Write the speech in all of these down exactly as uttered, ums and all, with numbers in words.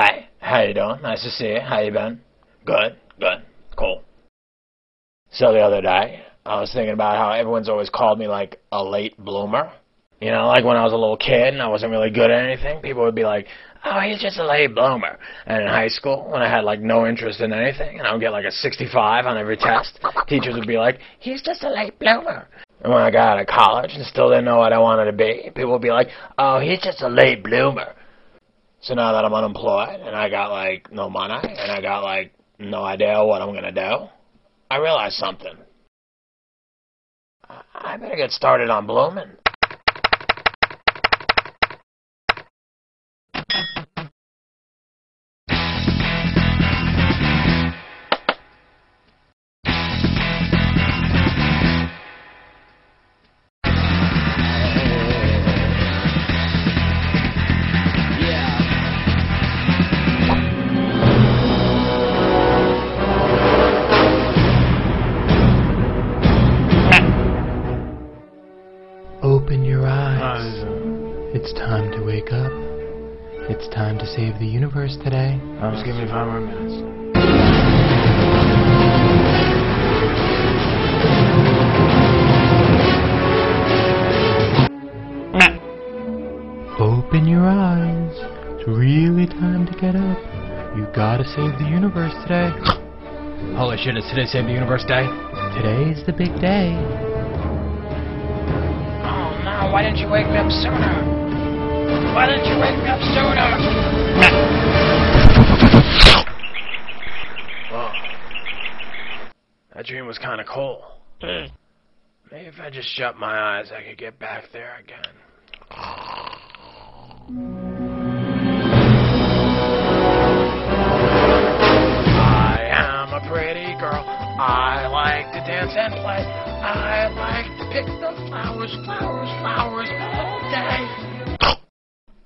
Hi, how you doing? Nice to see you. How you been? Good, good, cool. So the other day, I was thinking about how everyone's always called me like a late bloomer. You know, like when I was a little kid and I wasn't really good at anything, people would be like, oh, he's just a late bloomer. And in high school, when I had like no interest in anything, and I would get like a sixty-five on every test, teachers would be like, he's just a late bloomer. And when I got out of college and still didn't know what I wanted to be, people would be like, oh, he's just a late bloomer. So now that I'm unemployed and I got like no money and I got like no idea what I'm gonna do, I realized something. I better get started on blooming. Open your eyes. It's time to wake up. It's time to save the universe today. Oh, just give me five more minutes. Open your eyes. It's really time to get up. You gotta save the universe today. Holy shit, is today Save the Universe Day? Today's the big day. Why didn't you wake me up sooner? Why didn't you wake me up sooner? Whoa. That dream was kind of cool. Mm. Maybe if I just shut my eyes, I could get back there again. I like to dance and play. I like to pick the flowers, flowers, flowers all day.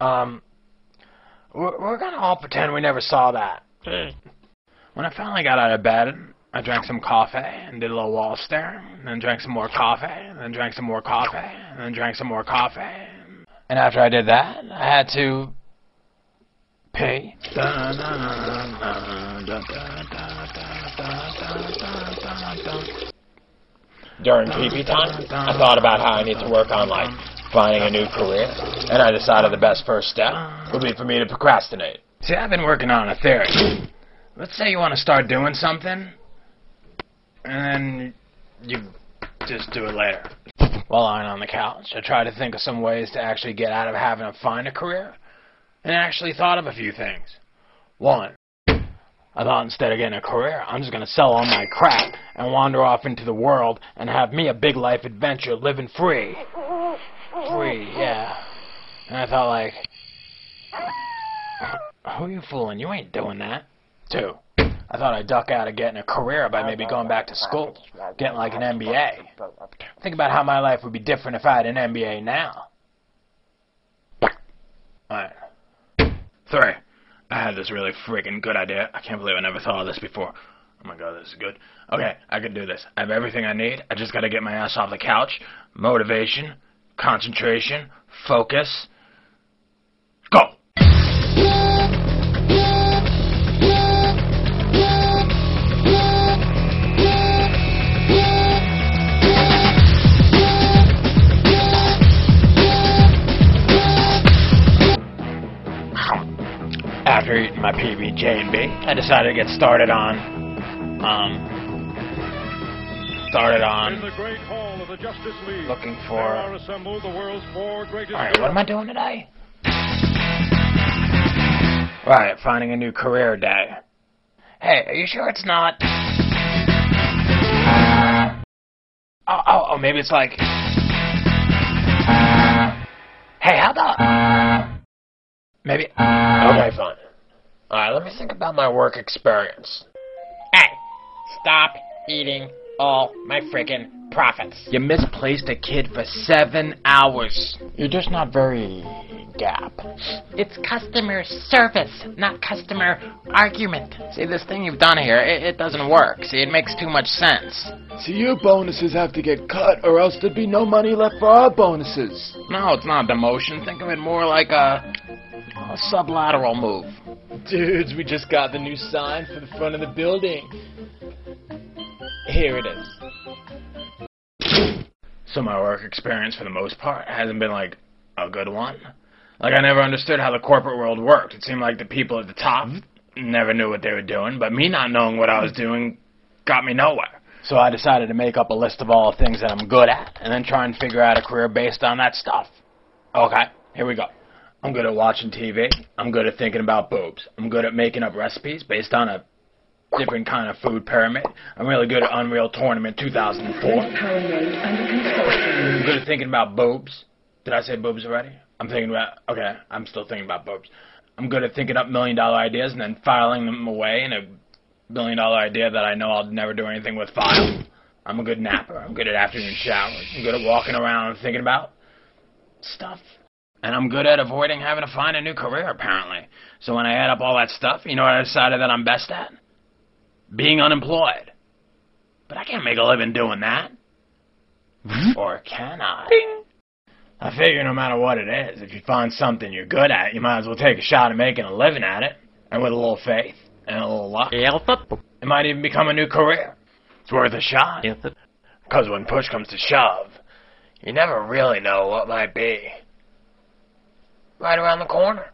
Um, we're, we're gonna all pretend we never saw that. Mm. When I finally got out of bed, I drank some coffee and did a little wall stare, and then drank some more coffee, and then drank some more coffee, and then drank some more coffee. And after I did that, I had to pee. Dun, dun, dun, dun, dun, dun, dun. During P P time, I thought about how I need to work on, like, finding a new career, and I decided the best first step would be for me to procrastinate. See, I've been working on a theory. Let's say you want to start doing something, and then you just do it later. While lying on the couch, I tried to think of some ways to actually get out of having to find a career, and I actually thought of a few things. One. I thought instead of getting a career, I'm just gonna sell all my crap and wander off into the world and have me a big life adventure living free. Free, yeah. And I thought, like, who are you fooling? You ain't doing that. Two. I thought I'd duck out of getting a career by maybe going back to school, getting like an M B A. Think about how my life would be different if I had an M B A now. Alright. Three. I had this really freaking good idea. I can't believe I never thought of this before. Oh my god, this is good. Okay, I can do this. I have everything I need. I just gotta get my ass off the couch. Motivation, concentration, focus. Go! After eating my P B J and B, I decided to get started on, um, started on the great hall of the Justice League, looking for, alright, what am I doing today? Right, finding a new career day. Hey, are you sure it's not? Uh, oh, oh, oh, maybe it's like, uh, hey, how about, uh, maybe, uh, okay, fine. Alright, let me think about my work experience. Hey, stop eating all my frickin' profits. You misplaced a kid for seven hours. You're just not very gap. It's customer service, not customer argument. See, this thing you've done here, it, it doesn't work. See, it makes too much sense. See, your bonuses have to get cut or else there'd be no money left for our bonuses. No, it's not a demotion. Think of it more like a, a sublateral move. Dudes, we just got the new sign for the front of the building. Here it is. So my work experience, for the most part, hasn't been, like, a good one. Like, I never understood how the corporate world worked. It seemed like the people at the top never knew what they were doing, but me not knowing what I was doing got me nowhere. So I decided to make up a list of all the things that I'm good at, and then try and figure out a career based on that stuff. Okay, here we go. I'm good at watching T V. I'm good at thinking about boobs. I'm good at making up recipes based on a different kind of food pyramid. I'm really good at Unreal Tournament two thousand four. I'm good at thinking about boobs. Did I say boobs already? I'm thinking about... Okay, I'm still thinking about boobs. I'm good at thinking up million-dollar ideas and then filing them away in a billion-dollar idea that I know I'll never do anything with file. I'm a good napper. I'm good at afternoon showers. I'm good at walking around and thinking about stuff. And I'm good at avoiding having to find a new career, apparently. So when I add up all that stuff, you know what I decided that I'm best at? Being unemployed. But I can't make a living doing that. Or can I? Ding. I figure no matter what it is, if you find something you're good at, you might as well take a shot at making a living at it. And with a little faith, and a little luck, it might even become a new career. It's worth a shot. Because when push comes to shove, you never really know what might be right around the corner.